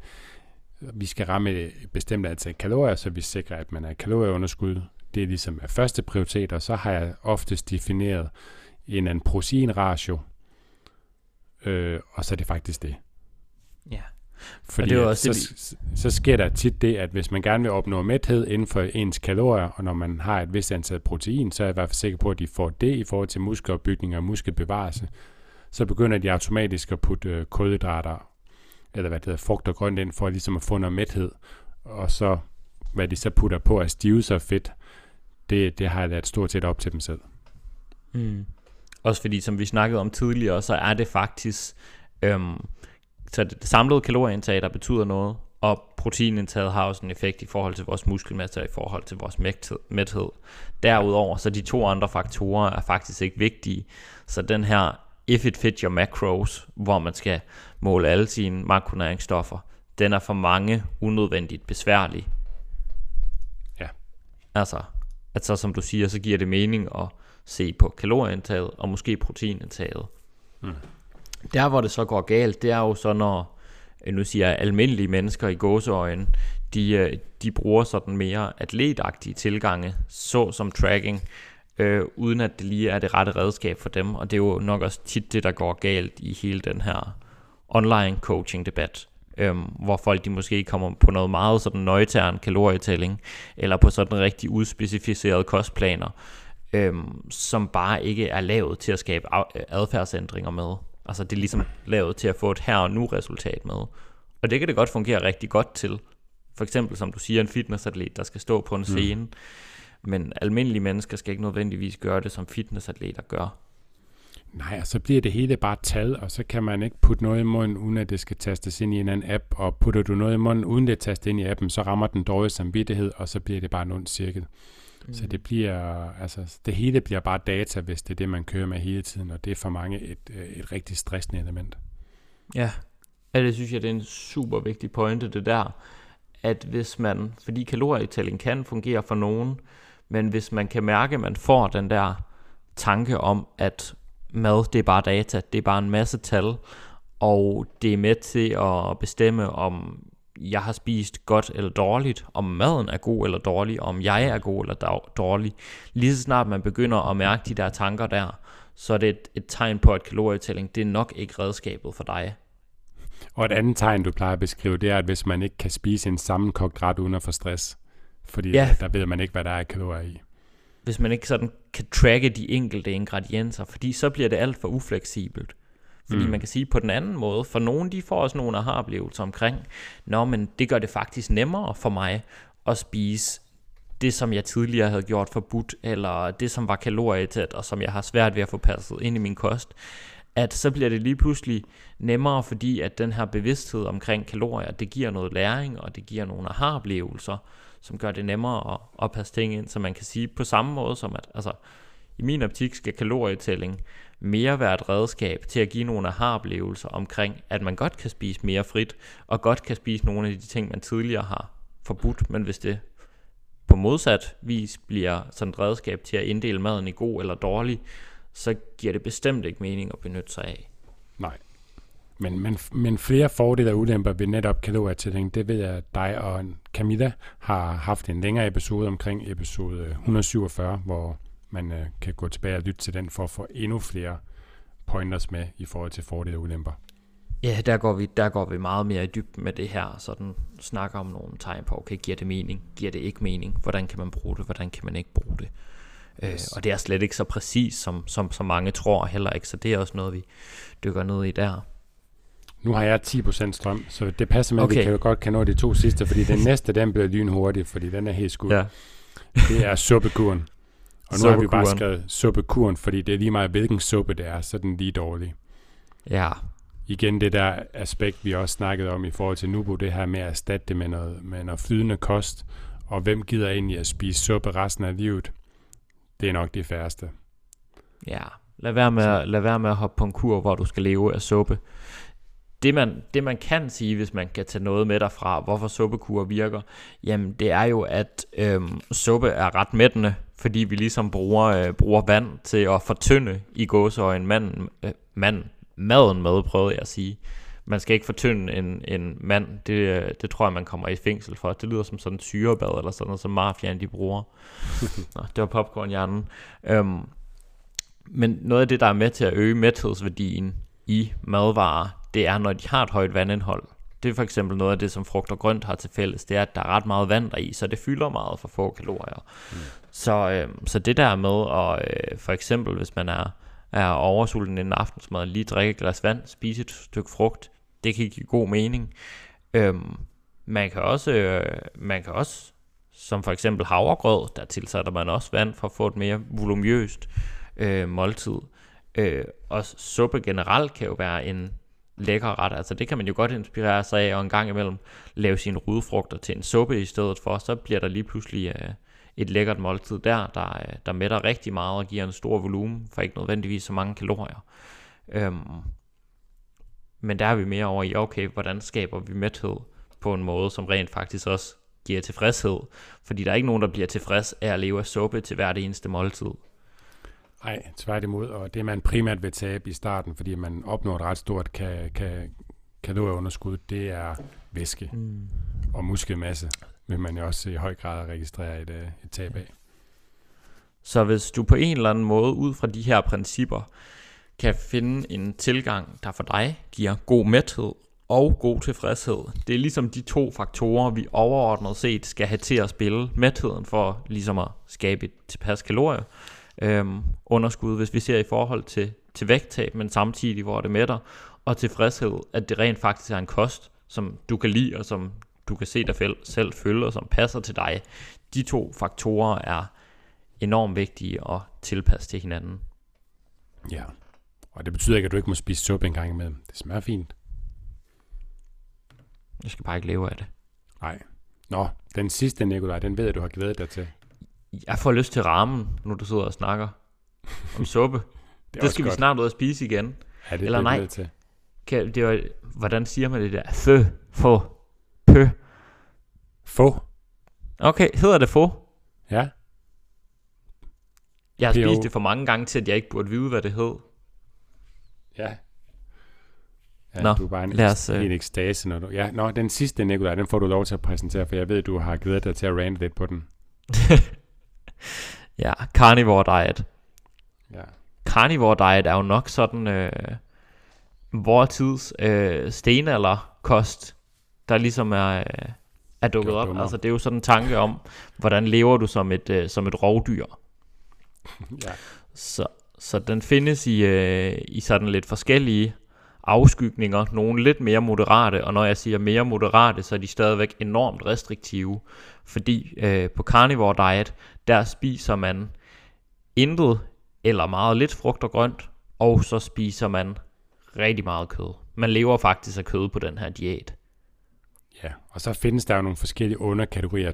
vi skal ramme et bestemt antal kalorier, så vi sikrer, at man er kalorieunderskud. Det er ligesom første prioritet, og så har jeg oftest defineret en proteinratio, og så er det faktisk det. Ja. Fordi det også så sker der tit det, at hvis man gerne vil opnå mæthed inden for ens kalorier, og når man har et vist antal protein, så er jeg i hvert fald sikker på, at de får det i forhold til muskelopbygning og muskelbevarelse. Så begynder de automatisk at putte kulhydrater, eller hvad det hedder, frugt og grønt ind, for ligesom at få noget mæthed. Og så, hvad de så putter på af stivelse og fedt, det har jeg ladt stort set op til dem selv. Også fordi, som vi snakkede om tidligere, så er det faktisk... så det samlede kalorieindtag, der betyder noget, og proteinindtaget har også en effekt i forhold til vores muskelmasse og i forhold til vores mæthed. Derudover så de to andre faktorer er faktisk ikke vigtige, så den her if it fits your macros, hvor man skal måle alle sine makronæringsstoffer, den er for mange unødvendigt besværlig. Ja. Altså, at så som du siger, så giver det mening at se på kalorieindtaget og måske proteinindtaget. Mm. Der hvor det så går galt, det er jo så når, nu siger jeg almindelige mennesker i gåseøjne, de bruger sådan mere atletagtige tilgange, så som tracking, uden at det lige er det rette redskab for dem, og det er jo nok også tit det, der går galt i hele den her online coaching debat, hvor folk de måske kommer på noget meget sådan nøgtern kalorietælling, eller på sådan rigtig udspecificerede kostplaner, som bare ikke er lavet til at skabe adfærdsændringer med. Altså det er ligesom lavet til at få et her og nu resultat med. Og det kan det godt fungere rigtig godt til. For eksempel som du siger, en fitnessatlet, der skal stå på en scene. Mm. Men almindelige mennesker skal ikke nødvendigvis gøre det, som fitnessatleter gør. Nej, og så bliver det hele bare tal, og så kan man ikke putte noget i munden, uden at det skal tastes ind i en anden app. Og putter du noget i munden, uden det tastes ind i appen, så rammer den dårlig samvittighed, og så bliver det bare en ond cirkel. Mm. Så det bliver, altså det hele bliver bare data, hvis det er det, man kører med hele tiden, og det er for mange et rigtig stressende element. Ja, og det synes jeg, det er en super vigtig pointe, det der, at hvis man, fordi kalorietælling kan fungere for nogen, men hvis man kan mærke, at man får den der tanke om, at mad, det er bare data, det er bare en masse tal, og det er med til at bestemme, om jeg har spist godt eller dårligt, om maden er god eller dårlig, om jeg er god eller dårlig. Lige så snart man begynder at mærke de der tanker der, så er det et tegn på, at kalorietælling, det er nok ikke redskabet for dig. Og et andet tegn, du plejer at beskrive, det er, at hvis man ikke kan spise en sammenkogt ret uden at få stress, fordi der ved man ikke, hvad der er kalorier i. Hvis man ikke sådan kan tracke de enkelte ingredienser, fordi så bliver det alt for ufleksibelt. Fordi man kan sige på den anden måde, for nogen de får også nogle aha-oplevelser omkring, nå, men det gør det faktisk nemmere for mig at spise det, som jeg tidligere havde gjort forbudt, eller det, som var kalorietæt, og som jeg har svært ved at få passet ind i min kost, at så bliver det lige pludselig nemmere, fordi at den her bevidsthed omkring kalorier, det giver noget læring, og det giver nogle aha-oplevelser, som gør det nemmere at passe ting ind, så man kan sige på samme måde som, at altså, i min optik skal kalorietælling mere være et redskab til at give nogle aha-oplevelser omkring, at man godt kan spise mere frit, og godt kan spise nogle af de ting, man tidligere har forbudt, men hvis det på modsat vis bliver sådan et redskab til at inddele maden i god eller dårlig, så giver det bestemt ikke mening at benytte sig af. Nej. Men flere fordele og ulemper ved netop kalorietælling, det ved jeg, at dig og Camilla har haft en længere episode omkring, episode 147, hvor man kan gå tilbage og lytte til den for at få endnu flere pointers med i forhold til fordele og ulemper. Ja, der går vi meget mere i dybden med det her, sådan snakker om nogle tegn på, okay, giver det mening, giver det ikke mening, hvordan kan man bruge det, hvordan kan man ikke bruge det. Yes. Og det er slet ikke så præcis, som mange tror heller ikke, så det er også noget, vi dykker ned i der. Nu har jeg 10% strøm, så det passer med, okay. At vi kan nå de to sidste, fordi den næste, den bliver lynhurtig, fordi den er helt skudt. Ja. Det er suppekuren. Og nu har vi bare skrevet suppekuren, fordi det er lige meget, hvilken suppe det er, så er den lige dårlig. Ja. Igen det der aspekt, vi også snakkede om i forhold til Nupo, det her med at erstatte det med noget flydende kost, og hvem gider egentlig at spise suppe resten af livet? Det er nok de færreste. Ja, lad være med at hoppe på en kur, hvor du skal leve af suppe. Det man kan sige, hvis man kan tage noget med derfra, hvorfor suppekurer virker, jamen det er jo, at suppe er ret mættende, fordi vi ligesom bruger vand til at fortynde i gåseøjne maden med, prøvede jeg at sige. Man skal ikke fortynde en mand, det tror jeg, man kommer i fængsel for. Det lyder som sådan en syrebad, eller sådan noget, som mafiaen de bruger. Nå, det var popcornhjernen. Men noget af det, der er med til at øge mæthedsværdien i madvarer, det er, når de har et højt vandindhold. Det er for eksempel noget af det, som frugt og grønt har til fælles, det er, at der er ret meget vand deri, så det fylder meget for få kalorier. Mm. Så det der med, at for eksempel, hvis man er oversulten en aftensmad, lige drikke et glas vand, spise et stykke frugt, det kan give god mening. Man kan også, som for eksempel havregrød, der tilsætter man også vand for at få et mere volumøst måltid. Og suppe generelt kan jo være en lækre retter. Altså det kan man jo godt inspirere sig af, og en gang imellem lave sine rødfrugter til en suppe i stedet for, så bliver der lige pludselig et lækkert måltid der mætter rigtig meget og giver en stor volumen, for ikke nødvendigvis så mange kalorier. Men der er vi mere over i, okay, hvordan skaber vi mæthed på en måde, som rent faktisk også giver tilfredshed, fordi der er ikke nogen, der bliver tilfreds af at leve af suppe til hvert eneste måltid. Nej, tværtimod, og det man primært vil tabe i starten, fordi man opnår et ret stort kalorieunderskud, det er væske og muskelmasse, vil man jo også i høj grad registrere et tab af. Så hvis du på en eller anden måde, ud fra de her principper, kan finde en tilgang, der for dig giver god mæthed og god tilfredshed. Det er ligesom de to faktorer, vi overordnet set skal have til at spille. Mætheden for ligesom at skabe et tilpas kalorie. Underskud, hvis vi ser i forhold til vægttab, men samtidig hvor det mætter, og tilfredshed, at det rent faktisk er en kost, som du kan lide, og som du kan se dig selv følge, og som passer til dig. De to faktorer er enormt vigtige at tilpasse til hinanden. Ja, og det betyder ikke, at du ikke må spise suppe en gang imellem. Det smager fint. Jeg skal bare ikke leve af det. Nej. Nå, den sidste, Nikolaj, den ved jeg, du har glædet dig til. Jeg får lyst til ramen, når du sidder og snakker om suppe. Det skal godt. Vi snart ud og spise igen. Ja, det eller nej. Til. Hvordan siger man det der? Få. Okay, hedder det få? Ja. Jeg har spist det for mange gange til, at jeg ikke burde vide, hvad det hed. Ja. Nå, du er bare en ekstase, når du... Ja, nå, den sidste, Nikolaj, den får du lov til at præsentere, for jeg ved, du har glædet dig til at rante lidt på den. Ja, carnivore diet. Ja. Carnivore diet er jo nok sådan vores tids stenalderkost, der ligesom er dukket op. Altså det er jo sådan en tanke om, hvordan lever du som et rovdyr. Ja. Så den findes i sådan lidt forskellige afskygninger, nogle lidt mere moderate, og når jeg siger mere moderate, så er de stadigvæk enormt restriktive, fordi på carnivore diet, der spiser man intet eller meget lidt frugt og grønt, og så spiser man rigtig meget kød. Man lever faktisk af kød på den her diæt. Ja, og så findes der jo nogle forskellige underkategorier,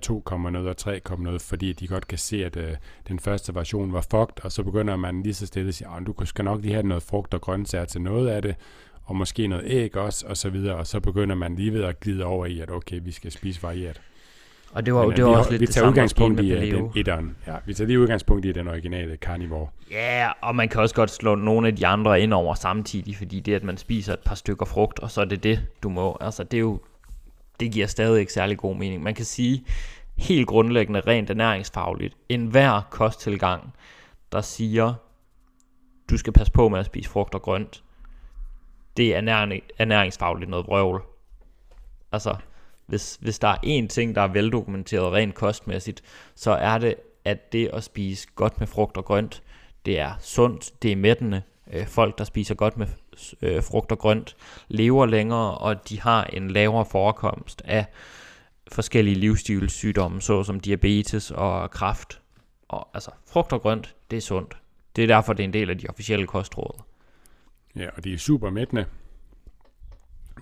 2,0 og 3,0, fordi de godt kan se, at den første version var fucked, og så begynder man lige så stille at sige, du skal nok lige have noget frugt og grøntsager til noget af det, og måske noget æg også, og så videre, og så begynder man lige ved at glide over i, at okay, vi skal spise varieret. Og det var jo også lidt det samme. Vi tager udgangspunkt i den etteren. Ja, vi tager lige udgangspunkt i den originale carnivore. Ja, yeah, og man kan også godt slå nogle af de andre ind over samtidig, fordi det, at man spiser et par stykker frugt, og så er det du må. Altså, det er jo... Det giver stadig ikke særlig god mening. Man kan sige, helt grundlæggende, rent ernæringsfagligt, enhver kosttilgang, der siger, du skal passe på med at spise frugt og grønt, det er ernæringsfagligt noget vrøvl. Altså, hvis der er én ting, der er veldokumenteret rent kostmæssigt, så er det, at det at spise godt med frugt og grønt, det er sundt, det er mættende. Folk, der spiser godt med frugt og grønt, lever længere, og de har en lavere forekomst af forskellige livsstilssygdomme, såsom diabetes og kræft. Og altså, frugt og grønt, det er sundt. Det er derfor, det er en del af de officielle kostråd. Ja, og de er super mættende.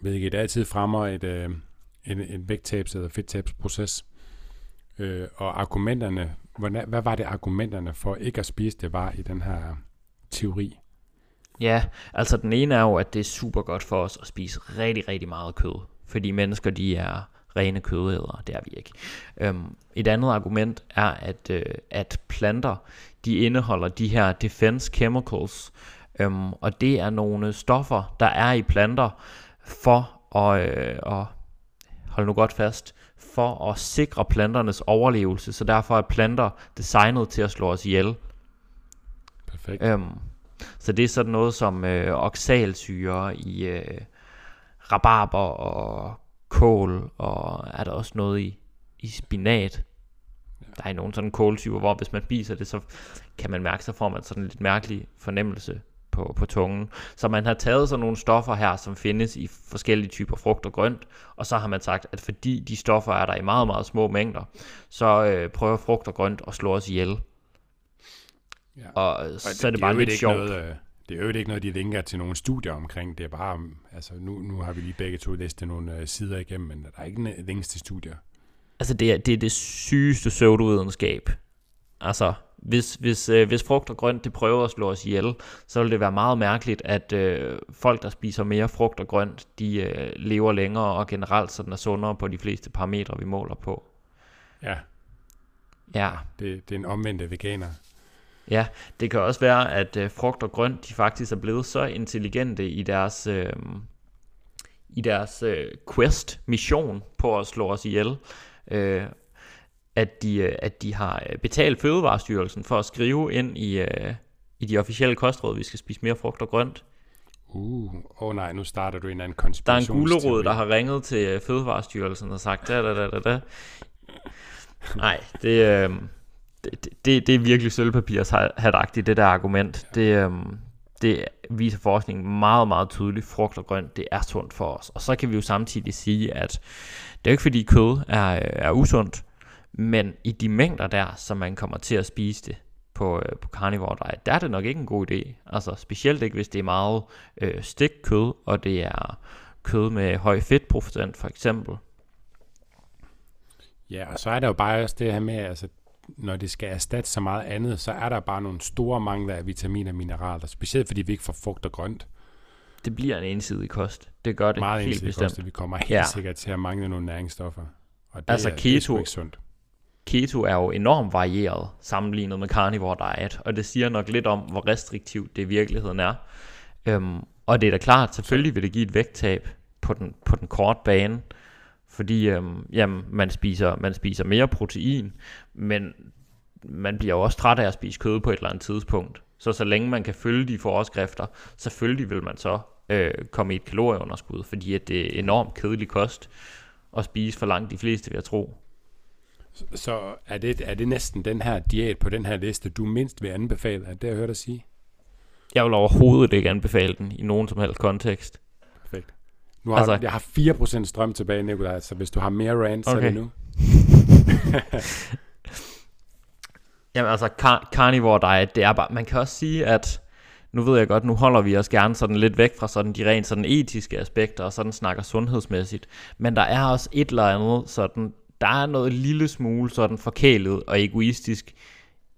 Hvilket altid fremmer en vægttabs- eller fedttabsproces. Og argumenterne, hvad var det argumenterne for ikke at spise det var i den her teori? Ja, altså den ene er jo, at det er super godt for os at spise rigtig, rigtig meget kød, fordi mennesker, de er rene kødædere, det er vi ikke. Et andet argument er, at planter, de indeholder de her defense chemicals, og det er nogle stoffer, der er i planter for at hold nu godt fast, for at sikre planternes overlevelse, så derfor er planter designet til at slå os ihjel. Perfekt. Så det er sådan noget som oxalsyre i rabarber og kål, og er der også noget i spinat. Ja. Der er nogle sådan kålsyre, hvor hvis man spiser det, så kan man mærke, så får man sådan en lidt mærkelig fornemmelse på tungen. Så man har taget sådan nogle stoffer her, som findes i forskellige typer frugt og grønt, og så har man sagt, at fordi de stoffer er der i meget, meget små mængder, så prøver frugt og grønt at slå os ihjel. Ja. Og så det er det bare lidt sjovt. Noget, Det er jo ikke noget, de linker til nogle studier omkring. Det er bare, altså nu har vi lige begge to læst nogle sider igennem, men der er ikke links til studier. Altså det er det sygeste pseudovidenskab. Altså hvis frugt og grønt det prøver at slå os ihjel, så vil det være meget mærkeligt, at folk, der spiser mere frugt og grønt, de lever længere og generelt sådan er sundere på de fleste parametre, vi måler på. Ja. Ja. Det er en omvendt veganer. Ja, det kan også være, at frugt og grønt, de faktisk er blevet så intelligente i deres quest mission på at slå os ihjel, at de har betalt Fødevarestyrelsen for at skrive ind i de officielle kostråd, vi skal spise mere frugt og grønt. Nej, nu starter du en anden konspirationsteori. Der er en gulerod, der har ringet til Fødevarestyrelsen og sagt da. Nej, det er virkelig sølvpapirshatagtigt, det der argument. Det viser forskningen meget, meget tydeligt. Frugt og grønt, det er sundt for os. Og så kan vi jo samtidig sige, at det er ikke fordi kød er usundt, men i de mængder der, som man kommer til at spise det på carnivore-diet, der er det nok ikke en god idé. Altså specielt ikke, hvis det er meget stegt kød, og det er kød med høj fedtprocent for eksempel. Ja, og så er der jo bare også det her med, altså når det skal erstatte så meget andet, så er der bare nogle store mangler af vitaminer og mineraler, specielt fordi vi ikke får frugt og grønt. Det bliver en ensidig kost. Det gør det meget helt bestemt. Meget ensidig kost, vi kommer helt sikkert til at mangle nogle næringsstoffer. Og det altså er keto, ikke sundt. Keto er jo enormt varieret sammenlignet med carnivore diet, og det siger nok lidt om, hvor restriktivt det i virkeligheden er. Og det er da klart, selvfølgelig vil det give et vægttab på den korte bane, fordi man spiser mere protein, men man bliver jo også træt af at spise kød på et eller andet tidspunkt. Så længe man kan følge de forskrifter, selvfølgelig vil man så komme i et kalorieunderskud, fordi at det er enormt kedelig kost at spise for langt de fleste, vil jeg tro. Så er det næsten den her diæt på den her liste, du mindst vil anbefale, at det jeg hørte dig sige? Jeg vil overhovedet ikke anbefale den i nogen som helst kontekst. Perfekt. Jeg har 4% strøm tilbage, Nikolaj, så hvis du har mere rant, så er det nu. Jamen altså, carnivore diet, det er bare, man kan også sige, at nu ved jeg godt, nu holder vi os gerne sådan lidt væk fra sådan de rent sådan etiske aspekter, og sådan snakker sundhedsmæssigt, men der er også et eller andet sådan, der er noget lille smule sådan forkælet og egoistisk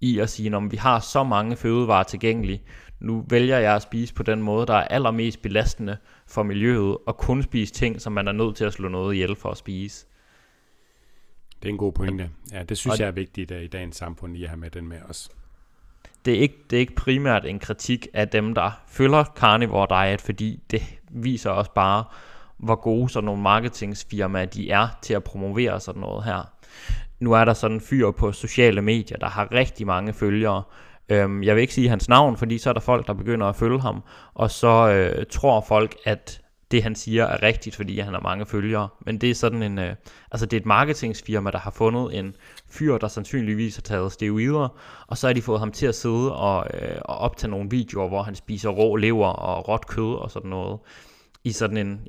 i at sige, om vi har så mange fødevarer tilgængelige, nu vælger jeg at spise på den måde, der er allermest belastende for miljøet, og kun spise ting, som man er nødt til at slå noget ihjel for at spise. Det er en god pointe. Ja, det synes jeg er vigtigt i dagens samfund, lige at have med den med os. Det er ikke primært en kritik af dem, der følger carnivore diet, fordi det viser også bare, hvor gode sådan nogle marketingsfirmaer de er til at promovere sådan noget her. Nu er der sådan en fyr på sociale medier, der har rigtig mange følgere. Jeg vil ikke sige hans navn, fordi så er der folk, der begynder at følge ham, og så tror folk, at det han siger er rigtigt, fordi han har mange følgere. Men det er sådan en, det er et marketingsfirma, der har fundet en fyr, der sandsynligvis har taget steroider, og så har de fået ham til at sidde og optage nogle videoer, hvor han spiser rå lever og råt kød og sådan noget. I sådan en,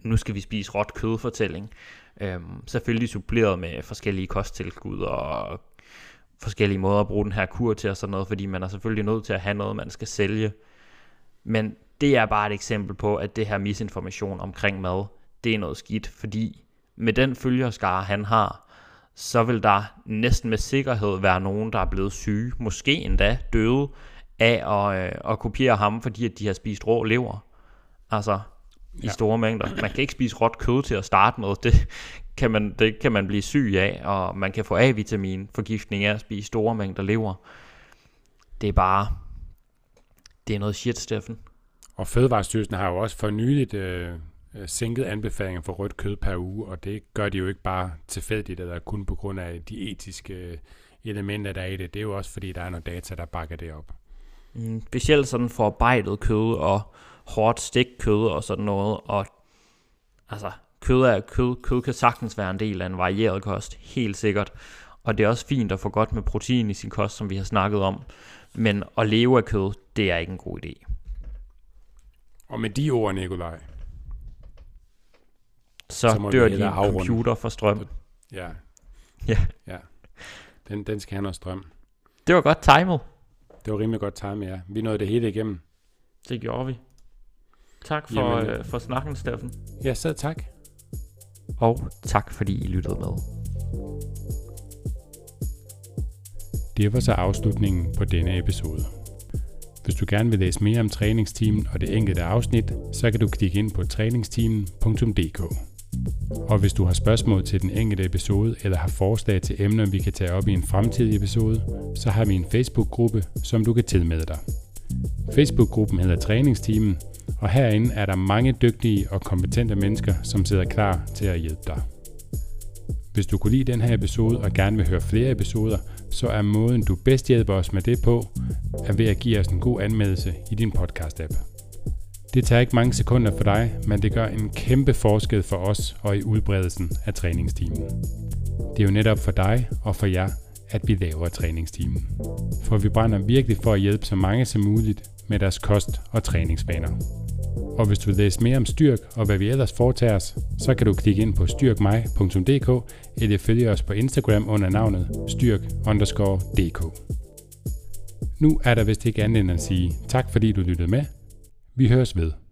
nu skal vi spise råt kød-fortælling. Selvfølgelig suppleret med forskellige kosttilskud og forskellige måder at bruge den her kur til og sådan noget, fordi man er selvfølgelig nødt til at have noget, man skal sælge. Men det er bare et eksempel på, at det her misinformation omkring mad, det er noget skidt, fordi med den følgerskare, han har, så vil der næsten med sikkerhed være nogen, der er blevet syge, måske endda døde af at kopiere ham, fordi at de har spist rå lever. Altså i store mængder. Man kan ikke spise råt kød til at starte med. Det kan man blive syg af, og man kan få A-vitaminforgiftning af at spise store mængder lever. Det er noget shit, Steffen. Og Fødevarestyrelsen har jo også for nyligt sænket anbefalinger for rødt kød per uge, og det gør de jo ikke bare tilfældigt, eller kun på grund af de etiske elementer, der er i det. Det er jo også, fordi der er noget data, der bakker det op. Specielt sådan forarbejdet kød og hårdt stegt kød og sådan noget, og altså kød kan sagtens være en del af en varieret kost, helt sikkert, og det er også fint at få godt med protein i sin kost, som vi har snakket om, men at leve af kød, det er ikke en god idé. Og med de ord, Nikolaj, så dør din computer for strøm. Ja. Den skal have noget strøm. Det var godt timet. Det var rimelig godt timet, ja. Vi nåede det hele igennem. Det gjorde vi. Tak for, for snakken, Steffen. Ja, så tak. Og tak fordi I lyttede med. Det var så afslutningen på denne episode. Hvis du gerne vil læse mere om træningsteamen og det enkelte afsnit, så kan du klikke ind på træningsteamen.dk. Og hvis du har spørgsmål til den enkelte episode eller har forslag til emner, vi kan tage op i en fremtidig episode, så har vi en Facebook-gruppe, som du kan tilmelde dig. Facebook-gruppen hedder Træningsteamen, og herinde er der mange dygtige og kompetente mennesker, som sidder klar til at hjælpe dig. Hvis du kunne lide den her episode og gerne vil høre flere episoder, så er måden du bedst hjælper os med det på, er ved at give os en god anmeldelse i din podcast-app. Det tager ikke mange sekunder for dig, men det gør en kæmpe forskel for os og i udbredelsen af træningsteamen. Det er jo netop for dig og for jer, at vi laver træningsteamen. For vi brænder virkelig for at hjælpe så mange som muligt med deres kost- og træningsvaner. Og hvis du læser mere om Styrk og hvad vi ellers foretager os, så kan du klikke ind på styrkmig.dk eller følge os på Instagram under navnet styrk_dk. Nu er der vist ikke andet end at sige tak fordi du lyttede med. Vi høres ved.